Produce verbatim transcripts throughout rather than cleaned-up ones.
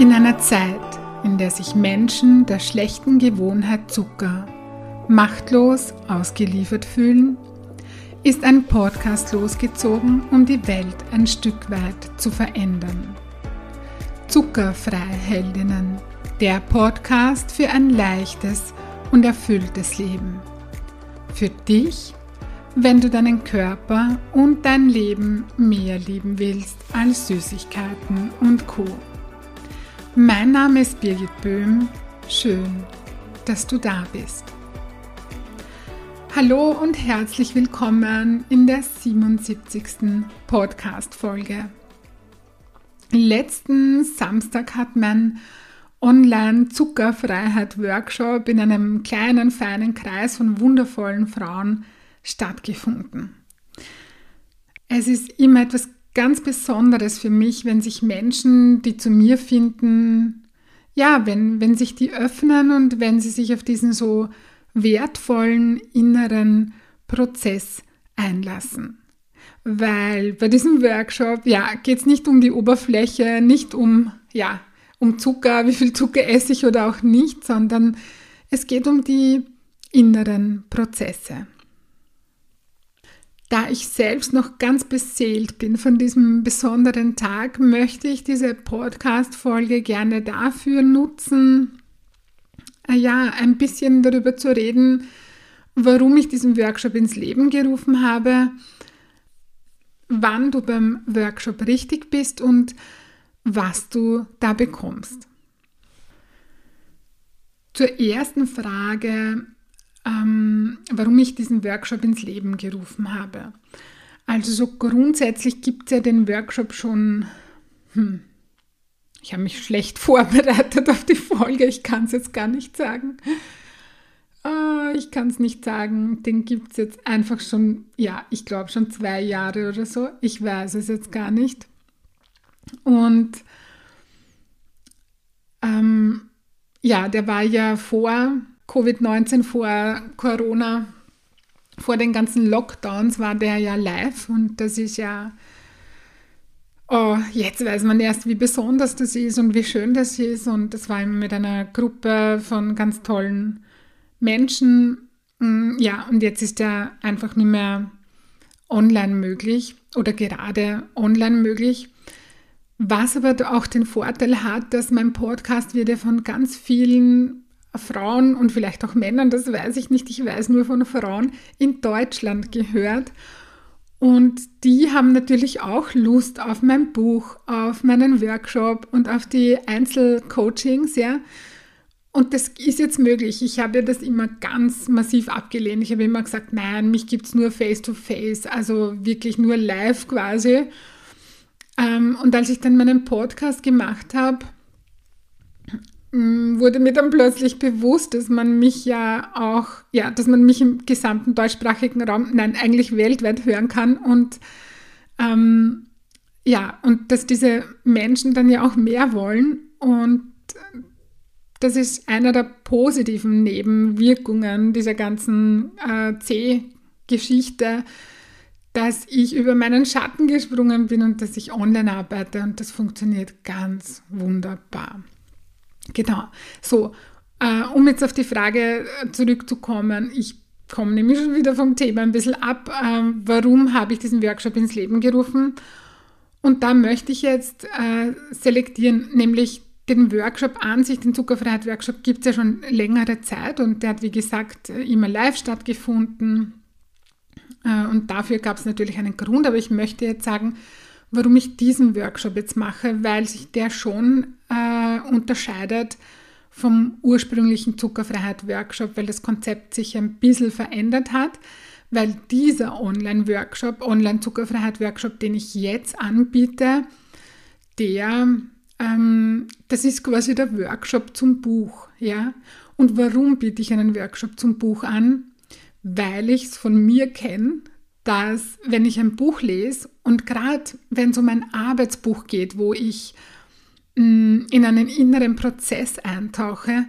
In einer Zeit, in der sich Menschen der schlechten Gewohnheit Zucker machtlos ausgeliefert fühlen, ist ein Podcast losgezogen, um die Welt ein Stück weit zu verändern. Zuckerfreie Heldinnen, der Podcast für ein leichtes und erfülltes Leben. Für dich, wenn du deinen Körper und dein Leben mehr lieben willst als Süßigkeiten und Co. Mein Name ist Birgit Böhm. Schön, dass du da bist. Hallo und herzlich willkommen in der siebenundsiebzigsten Podcast-Folge. Letzten Samstag hat mein Online-Zuckerfreiheit-Workshop in einem kleinen, feinen Kreis von wundervollen Frauen stattgefunden. Es ist immer etwas ganz Besonderes für mich, wenn sich Menschen, die zu mir finden, ja, wenn, wenn sich die öffnen und wenn sie sich auf diesen so wertvollen inneren Prozess einlassen. Weil bei diesem Workshop, ja, geht es nicht um die Oberfläche, nicht um, ja, um Zucker, wie viel Zucker esse ich oder auch nicht, sondern es geht um die inneren Prozesse. Da ich selbst noch ganz beseelt bin von diesem besonderen Tag, möchte ich diese Podcast-Folge gerne dafür nutzen, ja, ein bisschen darüber zu reden, warum ich diesen Workshop ins Leben gerufen habe, wann du beim Workshop richtig bist und was du da bekommst. Zur ersten Frage, Ähm, warum ich diesen Workshop ins Leben gerufen habe. Also so grundsätzlich gibt es ja den Workshop schon, hm, ich habe mich schlecht vorbereitet auf die Folge, ich kann es jetzt gar nicht sagen. Äh, ich kann es nicht sagen, den gibt es jetzt einfach schon, ja, ich glaube schon zwei Jahre oder so, ich weiß es jetzt gar nicht. Und ähm, ja, der war ja vor Covid neunzehn, vor Corona, vor den ganzen Lockdowns war der ja live und das ist ja, oh, jetzt weiß man erst, wie besonders das ist und wie schön das ist, und das war mit einer Gruppe von ganz tollen Menschen, ja, und jetzt ist der einfach nicht mehr online möglich oder gerade online möglich. Was aber auch den Vorteil hat, dass mein Podcast wird ja von ganz vielen Frauen und vielleicht auch Männern, das weiß ich nicht, ich weiß nur von Frauen, in Deutschland gehört. Und die haben natürlich auch Lust auf mein Buch, auf meinen Workshop und auf die Einzelcoachings, ja. Und das ist jetzt möglich. Ich habe ja das immer ganz massiv abgelehnt. Ich habe immer gesagt, nein, mich gibt es nur face-to-face, also wirklich nur live quasi. Und als ich dann meinen Podcast gemacht habe, wurde mir dann plötzlich bewusst, dass man mich ja auch, ja, dass man mich im gesamten deutschsprachigen Raum, nein, eigentlich weltweit hören kann, und ähm, ja, und dass diese Menschen dann ja auch mehr wollen, und das ist einer der positiven Nebenwirkungen dieser ganzen äh, C-Geschichte, dass ich über meinen Schatten gesprungen bin und dass ich online arbeite, und das funktioniert ganz wunderbar. Genau, so, äh, um jetzt auf die Frage zurückzukommen, ich komme nämlich schon wieder vom Thema ein bisschen ab, äh, warum habe ich diesen Workshop ins Leben gerufen? Und da möchte ich jetzt äh, selektieren, nämlich den Workshop an sich, den Zuckerfreiheit-Workshop gibt es ja schon längere Zeit und der hat, wie gesagt, immer live stattgefunden, äh, und dafür gab es natürlich einen Grund, aber ich möchte jetzt sagen, warum ich diesen Workshop jetzt mache, weil sich der schon äh, unterscheidet vom ursprünglichen Zuckerfreiheit-Workshop, weil das Konzept sich ein bisschen verändert hat, weil dieser Online-Workshop, Online-Zuckerfreiheit-Workshop, den ich jetzt anbiete, der, ähm, das ist quasi der Workshop zum Buch, ja. Und warum biete ich einen Workshop zum Buch an? Weil ich es von mir kenne, dass, wenn ich ein Buch lese und gerade wenn es um ein Arbeitsbuch geht, wo ich mh, in einen inneren Prozess eintauche,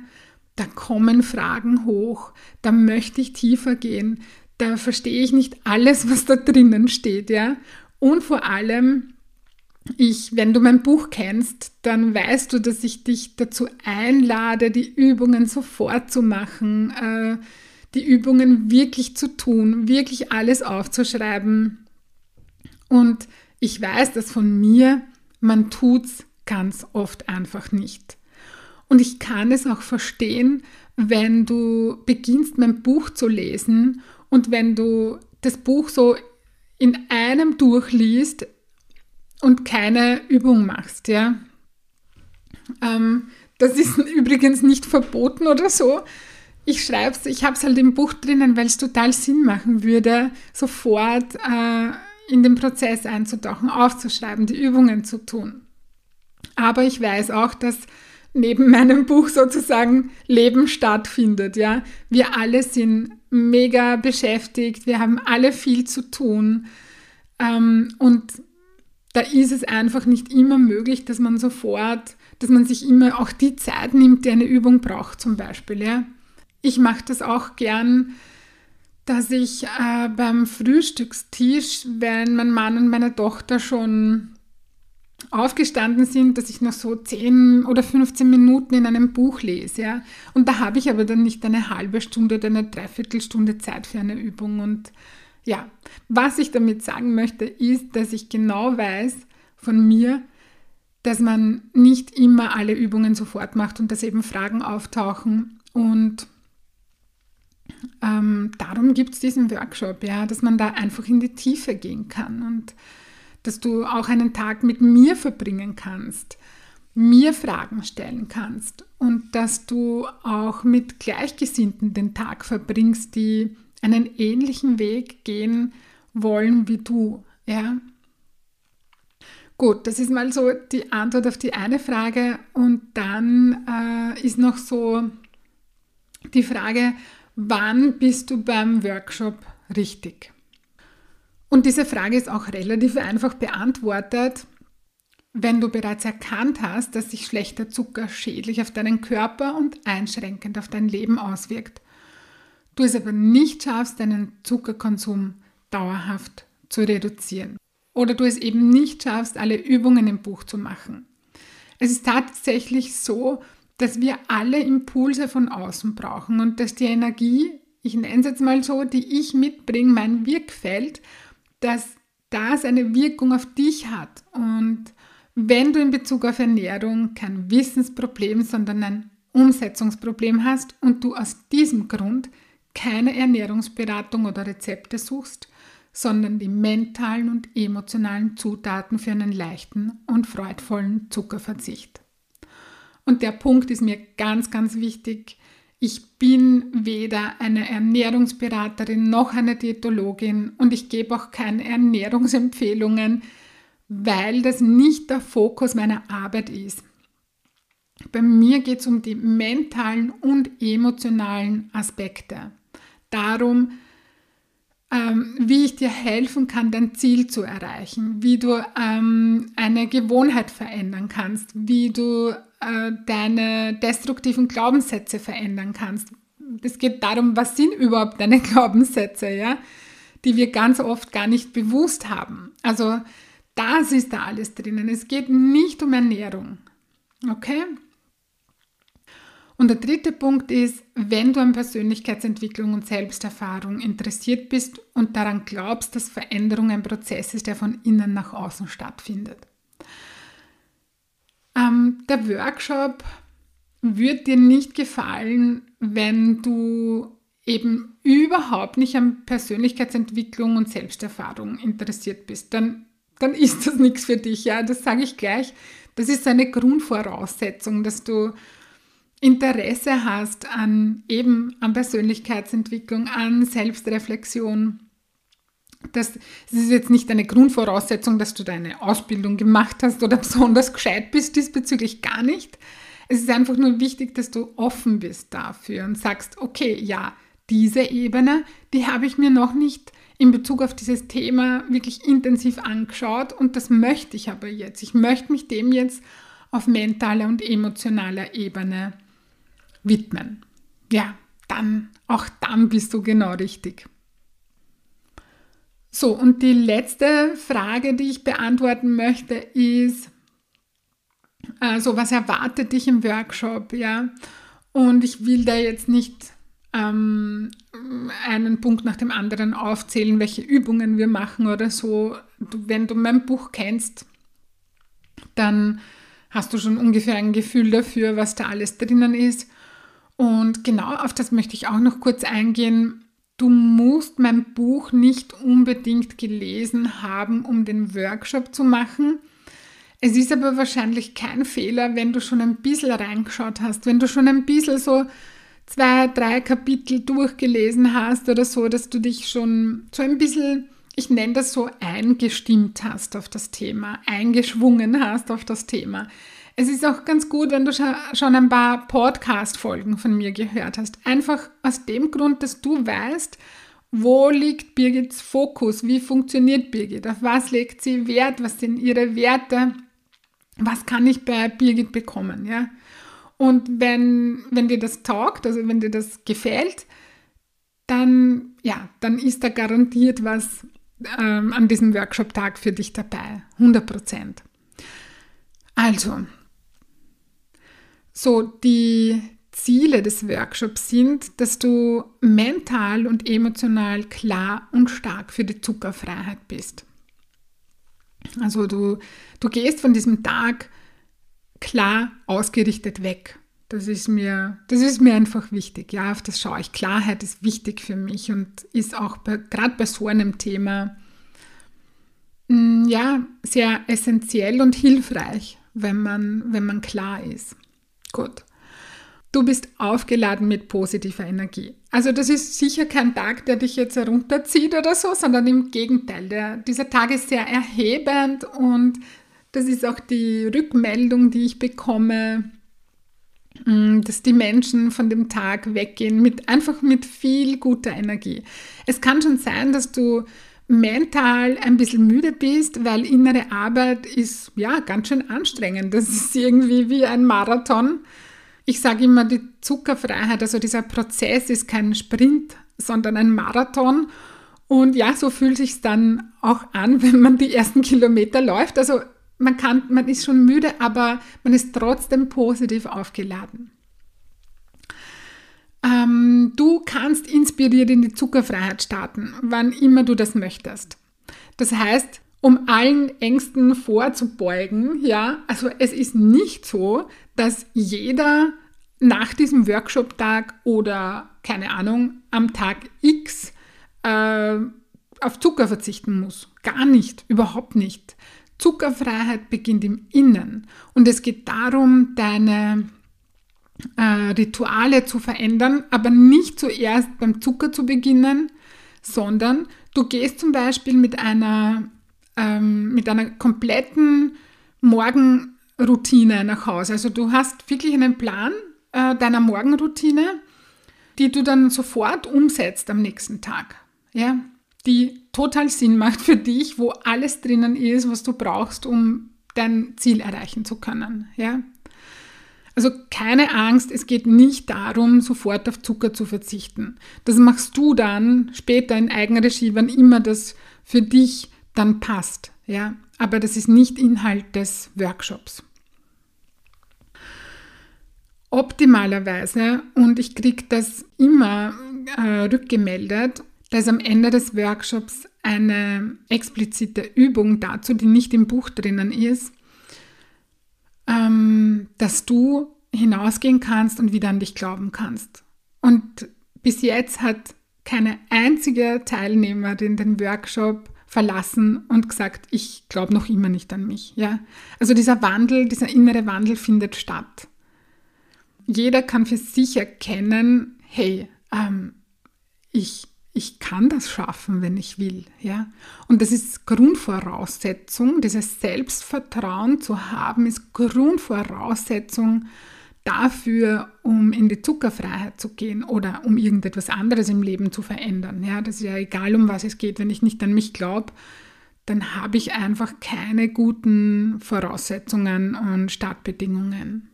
da kommen Fragen hoch, da möchte ich tiefer gehen, da verstehe ich nicht alles, was da drinnen steht, ja. Und vor allem Ich, wenn du mein Buch kennst, dann weißt du, dass ich dich dazu einlade, die Übungen sofort zu machen, äh, die Übungen wirklich zu tun, wirklich alles aufzuschreiben. Und ich weiß das von mir, man tut's ganz oft einfach nicht. Und ich kann es auch verstehen, wenn du beginnst, mein Buch zu lesen und wenn du das Buch so in einem durchliest, und keine Übung machst, ja. Ähm, das ist übrigens nicht verboten oder so. Ich schreibe es, ich habe es halt im Buch drinnen, weil es total Sinn machen würde, sofort äh, in den Prozess einzutauchen, aufzuschreiben, die Übungen zu tun. Aber ich weiß auch, dass neben meinem Buch sozusagen Leben stattfindet, ja. Wir alle sind mega beschäftigt, wir haben alle viel zu tun ähm, und da ist es einfach nicht immer möglich, dass man sofort, dass man sich immer auch die Zeit nimmt, die eine Übung braucht zum Beispiel. Ja. Ich mache das auch gern, dass ich äh, beim Frühstückstisch, wenn mein Mann und meine Tochter schon aufgestanden sind, dass ich noch so zehn oder fünfzehn Minuten in einem Buch lese. Ja. Und da habe ich aber dann nicht eine halbe Stunde oder eine Dreiviertelstunde Zeit für eine Übung und ja, was ich damit sagen möchte, ist, dass ich genau weiß von mir, dass man nicht immer alle Übungen sofort macht und dass eben Fragen auftauchen. Und ähm, darum gibt es diesen Workshop, ja, dass man da einfach in die Tiefe gehen kann und dass du auch einen Tag mit mir verbringen kannst, mir Fragen stellen kannst und dass du auch mit Gleichgesinnten den Tag verbringst, die einen ähnlichen Weg gehen wollen wie du. Ja? Gut, das ist mal so die Antwort auf die eine Frage. Und dann äh, ist noch so die Frage, wann bist du beim Workshop richtig? Und diese Frage ist auch relativ einfach beantwortet. Wenn du bereits erkannt hast, dass sich schlechter Zucker schädlich auf deinen Körper und einschränkend auf dein Leben auswirkt, du es aber nicht schaffst, deinen Zuckerkonsum dauerhaft zu reduzieren. Oder du es eben nicht schaffst, alle Übungen im Buch zu machen. Es ist tatsächlich so, dass wir alle Impulse von außen brauchen und dass die Energie, ich nenne es jetzt mal so, die ich mitbringe, mein Wirkfeld, dass das eine Wirkung auf dich hat. Und wenn du in Bezug auf Ernährung kein Wissensproblem, sondern ein Umsetzungsproblem hast und du aus diesem Grund keine Ernährungsberatung oder Rezepte suchst, sondern die mentalen und emotionalen Zutaten für einen leichten und freudvollen Zuckerverzicht. Und der Punkt ist mir ganz, ganz wichtig. Ich bin weder eine Ernährungsberaterin noch eine Diätologin und ich gebe auch keine Ernährungsempfehlungen, weil das nicht der Fokus meiner Arbeit ist. Bei mir geht es um die mentalen und emotionalen Aspekte. Darum, ähm, wie ich dir helfen kann, dein Ziel zu erreichen, wie du ähm, eine Gewohnheit verändern kannst, wie du äh, deine destruktiven Glaubenssätze verändern kannst. Es geht darum, was sind überhaupt deine Glaubenssätze, ja? Die wir ganz oft gar nicht bewusst haben. Also das ist da alles drinnen. Es geht nicht um Ernährung. Okay? Und der dritte Punkt ist, wenn du an Persönlichkeitsentwicklung und Selbsterfahrung interessiert bist und daran glaubst, dass Veränderung ein Prozess ist, der von innen nach außen stattfindet. Ähm, der Workshop wird dir nicht gefallen, wenn du eben überhaupt nicht an Persönlichkeitsentwicklung und Selbsterfahrung interessiert bist. Dann, dann ist das nichts für dich, ja, das sage ich gleich. Das ist eine Grundvoraussetzung, dass du Interesse hast an eben an Persönlichkeitsentwicklung, an Selbstreflexion. Das, das ist jetzt nicht eine Grundvoraussetzung, dass du deine Ausbildung gemacht hast oder besonders gescheit bist, diesbezüglich gar nicht. Es ist einfach nur wichtig, dass du offen bist dafür und sagst, okay, ja, diese Ebene, die habe ich mir noch nicht in Bezug auf dieses Thema wirklich intensiv angeschaut und das möchte ich aber jetzt. Ich möchte mich dem jetzt auf mentaler und emotionaler Ebene widmen. Ja, dann, auch dann bist du genau richtig. So, und die letzte Frage, die ich beantworten möchte, ist, also was erwartet dich im Workshop, ja? Und ich will da jetzt nicht ähm, einen Punkt nach dem anderen aufzählen, welche Übungen wir machen oder so. Du, wenn du mein Buch kennst, dann hast du schon ungefähr ein Gefühl dafür, was da alles drinnen ist. Und genau auf das möchte ich auch noch kurz eingehen. Du musst mein Buch nicht unbedingt gelesen haben, um den Workshop zu machen. Es ist aber wahrscheinlich kein Fehler, wenn du schon ein bisschen reingeschaut hast, wenn du schon ein bisschen so zwei, drei Kapitel durchgelesen hast oder so, dass du dich schon so ein bisschen, ich nenne das so, eingestimmt hast auf das Thema, eingeschwungen hast auf das Thema. Es ist auch ganz gut, wenn du schon ein paar Podcast-Folgen von mir gehört hast. Einfach aus dem Grund, dass du weißt, wo liegt Birgits Fokus, wie funktioniert Birgit, auf was legt sie Wert, was sind ihre Werte, was kann ich bei Birgit bekommen. Ja? Und wenn, wenn dir das taugt, also wenn dir das gefällt, dann, ja, dann ist da garantiert was ähm, an diesem Workshop-Tag für dich dabei, hundert Prozent. Also, so die Ziele des Workshops sind, dass du mental und emotional klar und stark für die Zuckerfreiheit bist. Also du, du gehst von diesem Tag klar ausgerichtet weg. Das ist mir, das ist mir einfach wichtig. Ja, auf das schaue ich. Klarheit ist wichtig für mich und ist auch gerade bei so einem Thema ja, sehr essentiell und hilfreich, wenn man, wenn man klar ist. Gut. Du bist aufgeladen mit positiver Energie. Also das ist sicher kein Tag, der dich jetzt herunterzieht oder so, sondern im Gegenteil. Der, dieser Tag ist sehr erhebend und das ist auch die Rückmeldung, die ich bekomme, dass die Menschen von dem Tag weggehen, mit, einfach mit viel guter Energie. Es kann schon sein, dass du mental ein bisschen müde bist, weil innere Arbeit ist ja ganz schön anstrengend. Das ist irgendwie wie ein Marathon. Ich sage immer, die Zuckerfreiheit, also dieser Prozess ist kein Sprint, sondern ein Marathon. Und ja, so fühlt es sich dann auch an, wenn man die ersten Kilometer läuft. Also man kann, man ist schon müde, aber man ist trotzdem positiv aufgeladen. Ähm, du kannst inspiriert in die Zuckerfreiheit starten, wann immer du das möchtest. Das heißt, um allen Ängsten vorzubeugen, ja, also es ist nicht so, dass jeder nach diesem Workshop-Tag oder, keine Ahnung, am Tag X äh, auf Zucker verzichten muss. Gar nicht, überhaupt nicht. Zuckerfreiheit beginnt im Innen und es geht darum, deine Äh, Rituale zu verändern, aber nicht zuerst beim Zucker zu beginnen, sondern du gehst zum Beispiel mit einer, ähm, mit einer kompletten Morgenroutine nach Hause. Also du hast wirklich einen Plan äh, deiner Morgenroutine, die du dann sofort umsetzt am nächsten Tag, ja? Die total Sinn macht für dich, wo alles drinnen ist, was du brauchst, um dein Ziel erreichen zu können, ja? Also keine Angst, es geht nicht darum, sofort auf Zucker zu verzichten. Das machst du dann später in Eigenregie, wann immer das für dich dann passt. Ja? Aber das ist nicht Inhalt des Workshops. Optimalerweise, und ich kriege das immer äh, rückgemeldet, dass am Ende des Workshops eine explizite Übung dazu, die nicht im Buch drinnen ist, dass du hinausgehen kannst und wieder an dich glauben kannst. Und bis jetzt hat keine einzige Teilnehmerin den Workshop verlassen und gesagt, ich glaube noch immer nicht an mich. Ja? Also dieser Wandel, dieser innere Wandel findet statt. Jeder kann für sich erkennen, hey, ähm, ich, ich kann das schaffen, wenn ich will. Ja? Und das ist Grundvoraussetzung, dieses Selbstvertrauen zu haben, ist Grundvoraussetzung dafür, um in die Zuckerfreiheit zu gehen oder um irgendetwas anderes im Leben zu verändern. Ja? Das ist ja egal, um was es geht. Wenn ich nicht an mich glaube, dann habe ich einfach keine guten Voraussetzungen und Startbedingungen.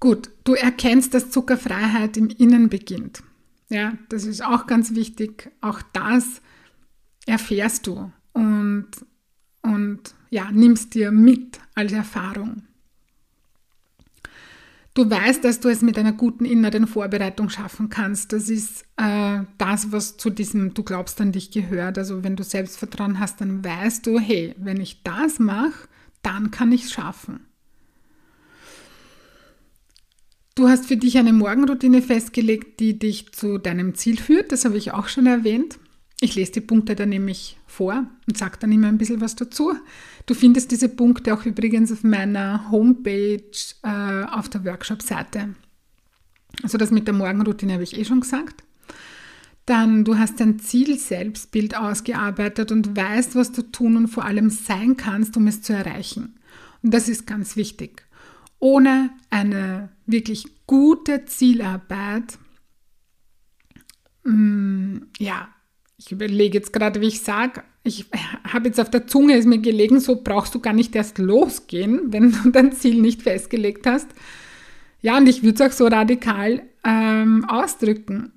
Gut, du erkennst, dass Zuckerfreiheit im Innen beginnt. Ja, das ist auch ganz wichtig. Auch das erfährst du und, und ja, nimmst dir mit als Erfahrung. Du weißt, dass du es mit einer guten inneren Vorbereitung schaffen kannst. Das ist äh, das, was zu diesem Du glaubst an dich gehört. Also wenn du Selbstvertrauen hast, dann weißt du, hey, wenn ich das mache, dann kann ich es schaffen. Du hast für dich eine Morgenroutine festgelegt, die dich zu deinem Ziel führt. Das habe ich auch schon erwähnt. Ich lese die Punkte dann nämlich vor und sage dann immer ein bisschen was dazu. Du findest diese Punkte auch übrigens auf meiner Homepage, äh, auf der Workshop-Seite. Also das mit der Morgenroutine habe ich eh schon gesagt. Dann, du hast dein Ziel-Selbstbild ausgearbeitet und weißt, was du tun und vor allem sein kannst, um es zu erreichen. Und das ist ganz wichtig. Ohne eine wirklich gute Zielarbeit, mh, ja, ich überlege jetzt gerade, wie ich sage, ich habe jetzt auf der Zunge, ist mir gelegen, so brauchst du gar nicht erst losgehen, wenn du dein Ziel nicht festgelegt hast. Ja, und ich würde es auch so radikal ähm, ausdrücken.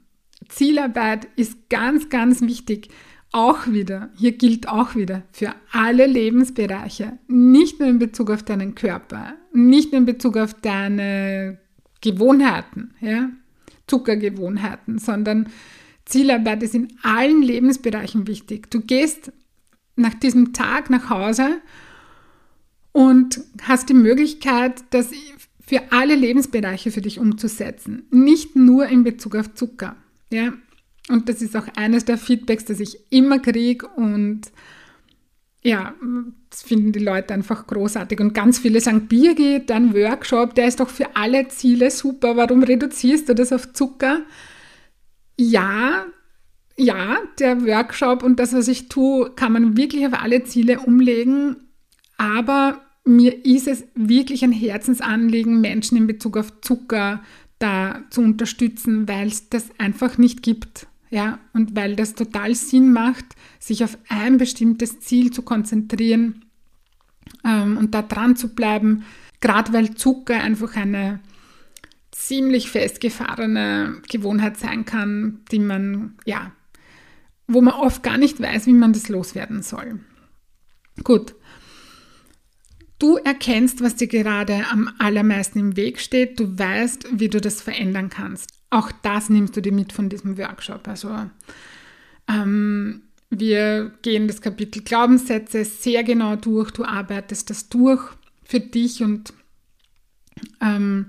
Zielarbeit ist ganz, ganz wichtig. Auch wieder, hier gilt auch wieder für alle Lebensbereiche, nicht nur in Bezug auf deinen Körper, nicht nur in Bezug auf deine Gewohnheiten, ja, Zuckergewohnheiten, sondern Zielarbeit ist in allen Lebensbereichen wichtig. Du gehst nach diesem Tag nach Hause und hast die Möglichkeit, das für alle Lebensbereiche für dich umzusetzen, nicht nur in Bezug auf Zucker, ja. Und das ist auch eines der Feedbacks, das ich immer kriege und ja, das finden die Leute einfach großartig. Und ganz viele sagen, Birgit, dein Workshop, der ist doch für alle Ziele super, warum reduzierst du das auf Zucker? Ja, ja, der Workshop und das, was ich tue, kann man wirklich auf alle Ziele umlegen, aber mir ist es wirklich ein Herzensanliegen, Menschen in Bezug auf Zucker da zu unterstützen, weil es das einfach nicht gibt. Ja, und weil das total Sinn macht, sich auf ein bestimmtes Ziel zu konzentrieren ähm, und da dran zu bleiben, gerade weil Zucker einfach eine ziemlich festgefahrene Gewohnheit sein kann, die man, ja, wo man oft gar nicht weiß, wie man das loswerden soll. Gut. Du erkennst, was dir gerade am allermeisten im Weg steht. Du weißt, wie du das verändern kannst. Auch das nimmst du dir mit von diesem Workshop. Also ähm, wir gehen das Kapitel Glaubenssätze sehr genau durch. Du arbeitest das durch für dich und ähm,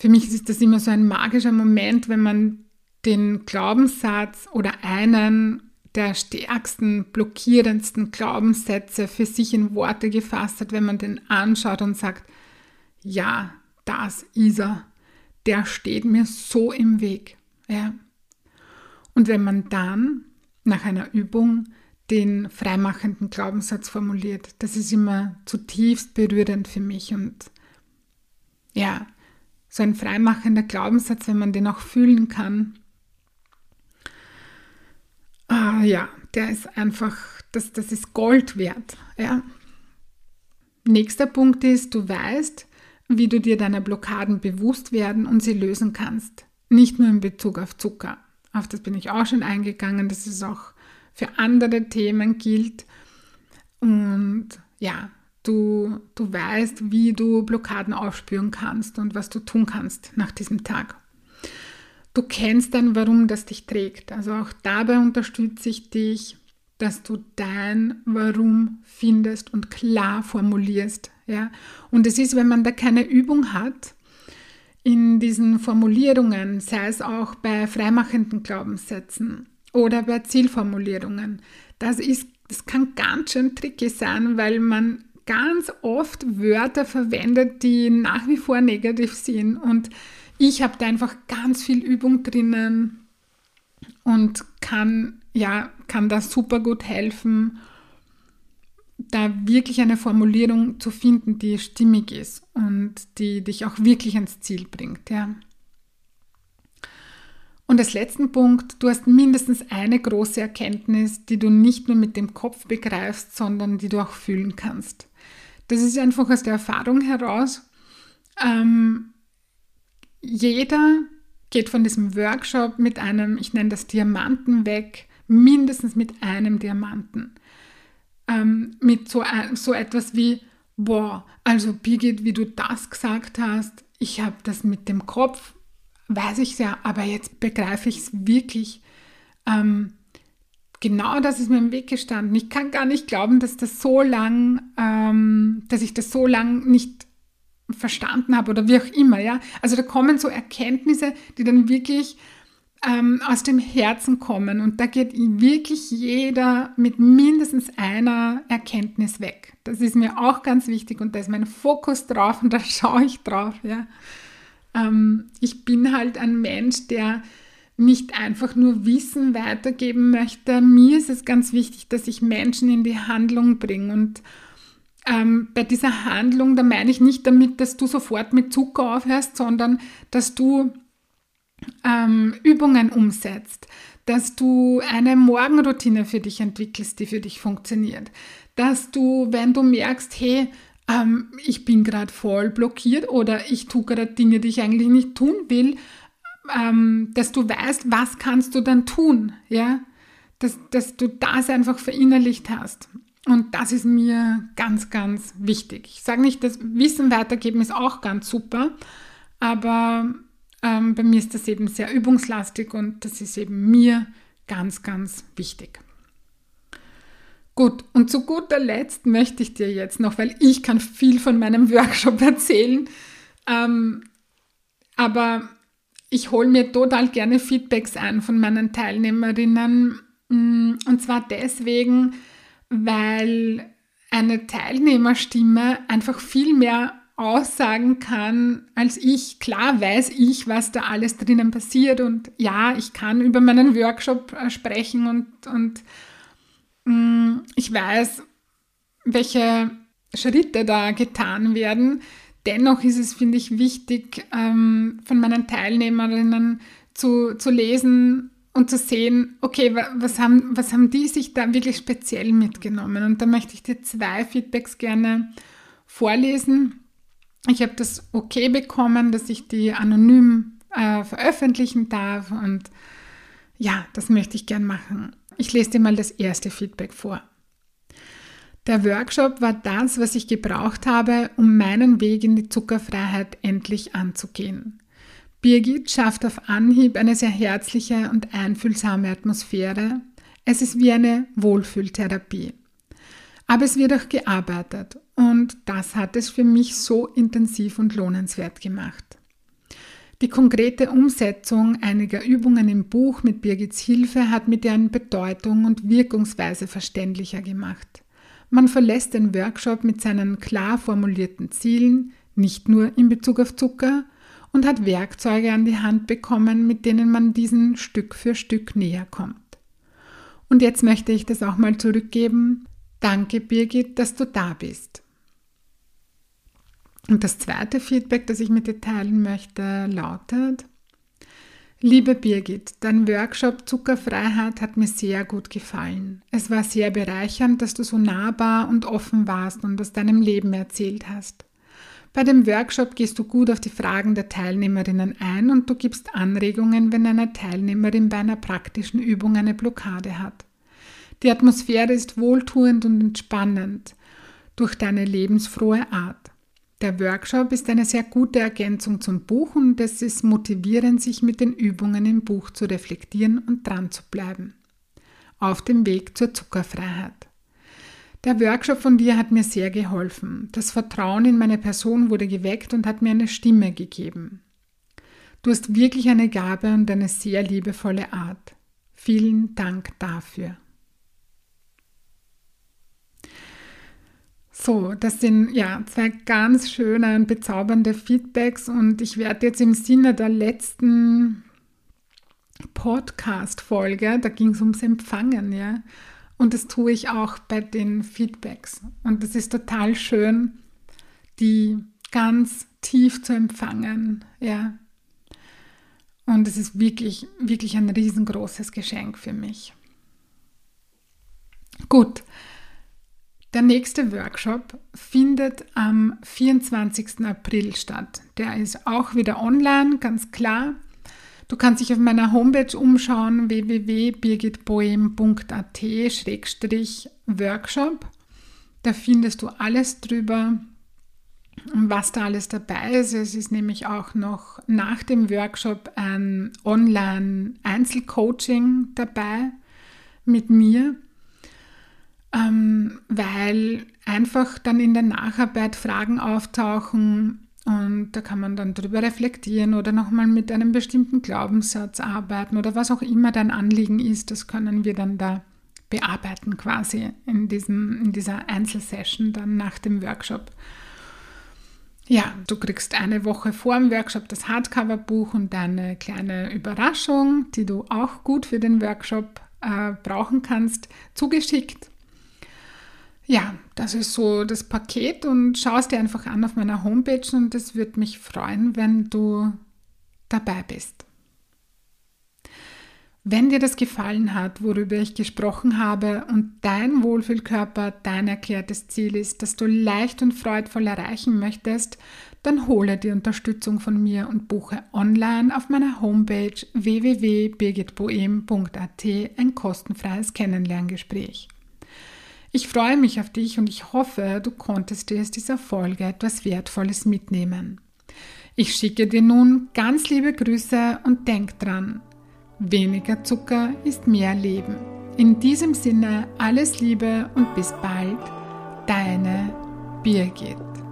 für mich ist das immer so ein magischer Moment, wenn man den Glaubenssatz oder einen der stärksten, blockierendsten Glaubenssätze für sich in Worte gefasst hat, wenn man den anschaut und sagt, ja, das ist er, der steht mir so im Weg. Ja. Und wenn man dann nach einer Übung den freimachenden Glaubenssatz formuliert, das ist immer zutiefst berührend für mich. Und ja, so ein freimachender Glaubenssatz, wenn man den auch fühlen kann, ah ja, der ist einfach, das, das ist Gold wert. Ja. Nächster Punkt ist, du weißt, wie du dir deiner Blockaden bewusst werden und sie lösen kannst. Nicht nur in Bezug auf Zucker. Auf das bin ich auch schon eingegangen, dass es auch für andere Themen gilt. Und ja, du, du weißt, wie du Blockaden aufspüren kannst und was du tun kannst nach diesem Tag. Du kennst dann, warum das dich trägt. Also auch dabei unterstütze ich dich, dass du dein Warum findest und klar formulierst. Ja? Und es ist, wenn man da keine Übung hat, in diesen Formulierungen, sei es auch bei freimachenden Glaubenssätzen oder bei Zielformulierungen, das ist, das kann ganz schön tricky sein, weil man ganz oft Wörter verwendet, die nach wie vor negativ sind und ich habe da einfach ganz viel Übung drinnen und kann, ja, kann da super gut helfen, da wirklich eine Formulierung zu finden, die stimmig ist und die dich auch wirklich ans Ziel bringt. Ja. Und als letzten Punkt, du hast mindestens eine große Erkenntnis, die du nicht nur mit dem Kopf begreifst, sondern die du auch fühlen kannst. Das ist einfach aus der Erfahrung heraus, ähm, jeder geht von diesem Workshop mit einem, ich nenne das Diamanten weg, mindestens mit einem Diamanten. Ähm, mit so, so etwas wie, boah, also Birgit, wie du das gesagt hast, ich habe das mit dem Kopf, weiß ich ja, aber jetzt begreife ich es wirklich. Ähm, genau das ist mir im Weg gestanden. Ich kann gar nicht glauben, dass das so lang, ähm, dass ich das so lang nicht verstanden habe oder wie auch immer. Ja? Also da kommen so Erkenntnisse, die dann wirklich ähm, aus dem Herzen kommen und da geht wirklich jeder mit mindestens einer Erkenntnis weg. Das ist mir auch ganz wichtig und da ist mein Fokus drauf und da schaue ich drauf. Ja? Ähm, ich bin halt ein Mensch, der nicht einfach nur Wissen weitergeben möchte. Mir ist es ganz wichtig, dass ich Menschen in die Handlung bringe. Und ähm, bei dieser Handlung, da meine ich nicht damit, dass du sofort mit Zucker aufhörst, sondern dass du ähm, Übungen umsetzt, dass du eine Morgenroutine für dich entwickelst, die für dich funktioniert, dass du, wenn du merkst, hey, ähm, ich bin gerade voll blockiert oder ich tue gerade Dinge, die ich eigentlich nicht tun will, dass du weißt, was kannst du dann tun, ja? Dass, dass du das einfach verinnerlicht hast. Und das ist mir ganz, ganz wichtig. Ich sage nicht, dass Wissen weitergeben ist auch ganz super, aber ähm, bei mir ist das eben sehr übungslastig und das ist eben mir ganz, ganz wichtig. Gut, und zu guter Letzt möchte ich dir jetzt noch, weil ich kann viel von meinem Workshop erzählen, ähm, aber ich hole mir total gerne Feedbacks ein von meinen Teilnehmerinnen und zwar deswegen, weil eine Teilnehmerstimme einfach viel mehr aussagen kann, als ich. Klar weiß ich, was da alles drinnen passiert und ja, ich kann über meinen Workshop sprechen und, und mh, ich weiß, welche Schritte da getan werden. Dennoch ist es, finde ich, wichtig, ähm, von meinen Teilnehmerinnen zu, zu lesen und zu sehen, okay, was haben, was haben die sich da wirklich speziell mitgenommen? Und da möchte ich dir zwei Feedbacks gerne vorlesen. Ich habe das okay bekommen, dass ich die anonym äh, veröffentlichen darf und ja, das möchte ich gern machen. Ich lese dir mal das erste Feedback vor. Der Workshop war das, was ich gebraucht habe, um meinen Weg in die Zuckerfreiheit endlich anzugehen. Birgit schafft auf Anhieb eine sehr herzliche und einfühlsame Atmosphäre. Es ist wie eine Wohlfühltherapie. Aber es wird auch gearbeitet und das hat es für mich so intensiv und lohnenswert gemacht. Die konkrete Umsetzung einiger Übungen im Buch mit Birgits Hilfe hat mir deren Bedeutung und Wirkungsweise verständlicher gemacht. Man verlässt den Workshop mit seinen klar formulierten Zielen, nicht nur in Bezug auf Zucker, und hat Werkzeuge an die Hand bekommen, mit denen man diesen Stück für Stück näher kommt. Und jetzt möchte ich das auch mal zurückgeben. Danke, Birgit, dass du da bist. Und das zweite Feedback, das ich mit dir teilen möchte, lautet: Liebe Birgit, dein Workshop Zuckerfreiheit hat mir sehr gut gefallen. Es war sehr bereichernd, dass du so nahbar und offen warst und aus deinem Leben erzählt hast. Bei dem Workshop gehst du gut auf die Fragen der Teilnehmerinnen ein und du gibst Anregungen, wenn eine Teilnehmerin bei einer praktischen Übung eine Blockade hat. Die Atmosphäre ist wohltuend und entspannend durch deine lebensfrohe Art. Der Workshop ist eine sehr gute Ergänzung zum Buch und es ist motivierend, sich mit den Übungen im Buch zu reflektieren und dran zu bleiben. Auf dem Weg zur Zuckerfreiheit. Der Workshop von dir hat mir sehr geholfen. Das Vertrauen in meine Person wurde geweckt und hat mir eine Stimme gegeben. Du hast wirklich eine Gabe und eine sehr liebevolle Art. Vielen Dank dafür. So, das sind ja zwei ganz schöne und bezaubernde Feedbacks und ich werde jetzt im Sinne der letzten Podcast-Folge, da ging es ums Empfangen, ja, und das tue ich auch bei den Feedbacks und das ist total schön, die ganz tief zu empfangen, ja, und es ist wirklich, wirklich ein riesengroßes Geschenk für mich. Gut. Der nächste Workshop findet am vierundzwanzigsten April statt. Der ist auch wieder online, ganz klar. Du kannst dich auf meiner Homepage umschauen, w w w punkt birgit böhm punkt a t schrägstrich workshop. Da findest du alles drüber und was da alles dabei ist. Es ist nämlich auch noch nach dem Workshop ein Online-Einzelcoaching dabei mit mir, weil einfach dann in der Nacharbeit Fragen auftauchen und da kann man dann drüber reflektieren oder nochmal mit einem bestimmten Glaubenssatz arbeiten oder was auch immer dein Anliegen ist, das können wir dann da bearbeiten quasi in, diesem, in dieser Einzelsession dann nach dem Workshop. Ja, du kriegst eine Woche vor dem Workshop das Hardcover-Buch und eine kleine Überraschung, die du auch gut für den Workshop äh, brauchen kannst, zugeschickt. Ja, das ist so das Paket und schau es dir einfach an auf meiner Homepage und es würde mich freuen, wenn du dabei bist. Wenn dir das gefallen hat, worüber ich gesprochen habe und dein Wohlfühlkörper dein erklärtes Ziel ist, das du leicht und freudvoll erreichen möchtest, dann hole dir Unterstützung von mir und buche online auf meiner Homepage w w w punkt birgit böhm punkt a t ein kostenfreies Kennenlerngespräch. Ich freue mich auf dich und ich hoffe, du konntest dir aus dieser Folge etwas Wertvolles mitnehmen. Ich schicke dir nun ganz liebe Grüße und denk dran, weniger Zucker ist mehr Leben. In diesem Sinne alles Liebe und bis bald, deine Birgit.